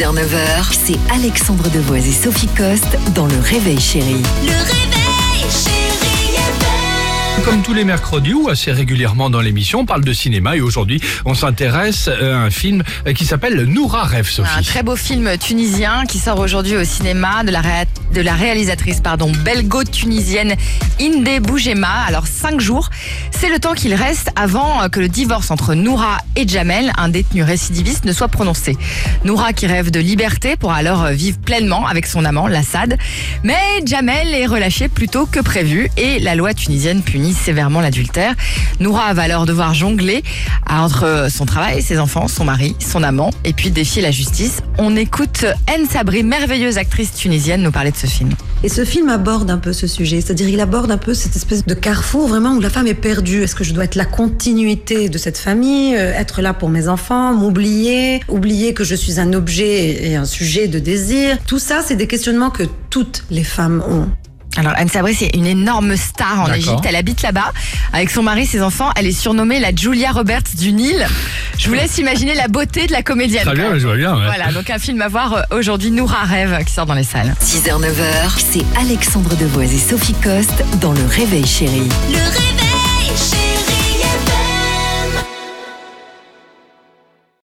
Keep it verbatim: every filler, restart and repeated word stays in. six heures neuf heures, c'est Alexandre Devois et Sophie Coste dans Le Réveil Chéri. Le Réveil Chéri. Comme tous les mercredis ou assez régulièrement dans l'émission, on parle de cinéma et aujourd'hui on s'intéresse à un film qui s'appelle Noura rêve Sophie. Un très beau film tunisien qui sort aujourd'hui au cinéma de la réalité. de la réalisatrice pardon, belgo-tunisienne Inde Bougema. Alors cinq jours, c'est le temps qu'il reste avant que le divorce entre Noura et Jamel, un détenu récidiviste, ne soit prononcé. Noura, qui rêve de liberté, pourra alors vivre pleinement avec son amant, l'Assad. Mais Jamel est relâché plus tôt que prévu et la loi tunisienne punit sévèrement l'adultère. Noura va alors devoir jongler entre son travail, ses enfants, son mari, son amant et puis défier la justice. On écoute Anne Sabri, merveilleuse actrice tunisienne, nous parler de ce film. Et ce film aborde un peu ce sujet, c'est-à-dire il aborde un peu cette espèce de carrefour vraiment où la femme est perdue. Est-ce que je dois être la continuité de cette famille, être là pour mes enfants, m'oublier, oublier que je suis un objet et un sujet de désir? Tout ça, c'est des questionnements que toutes les femmes ont. Alors Anne Sabri, c'est une énorme star en D'accord. Égypte, elle habite là-bas. Avec son mari, ses enfants, elle est surnommée la Julia Roberts du Nil. Je vous laisse imaginer la beauté de la comédienne. Très bien, je vois bien. Ouais. Voilà, donc un film à voir aujourd'hui, Noura rêve, qui sort dans les salles. six heures neuf heures, c'est Alexandre Devois et Sophie Coste dans Le Réveil Chéri. Le Réveil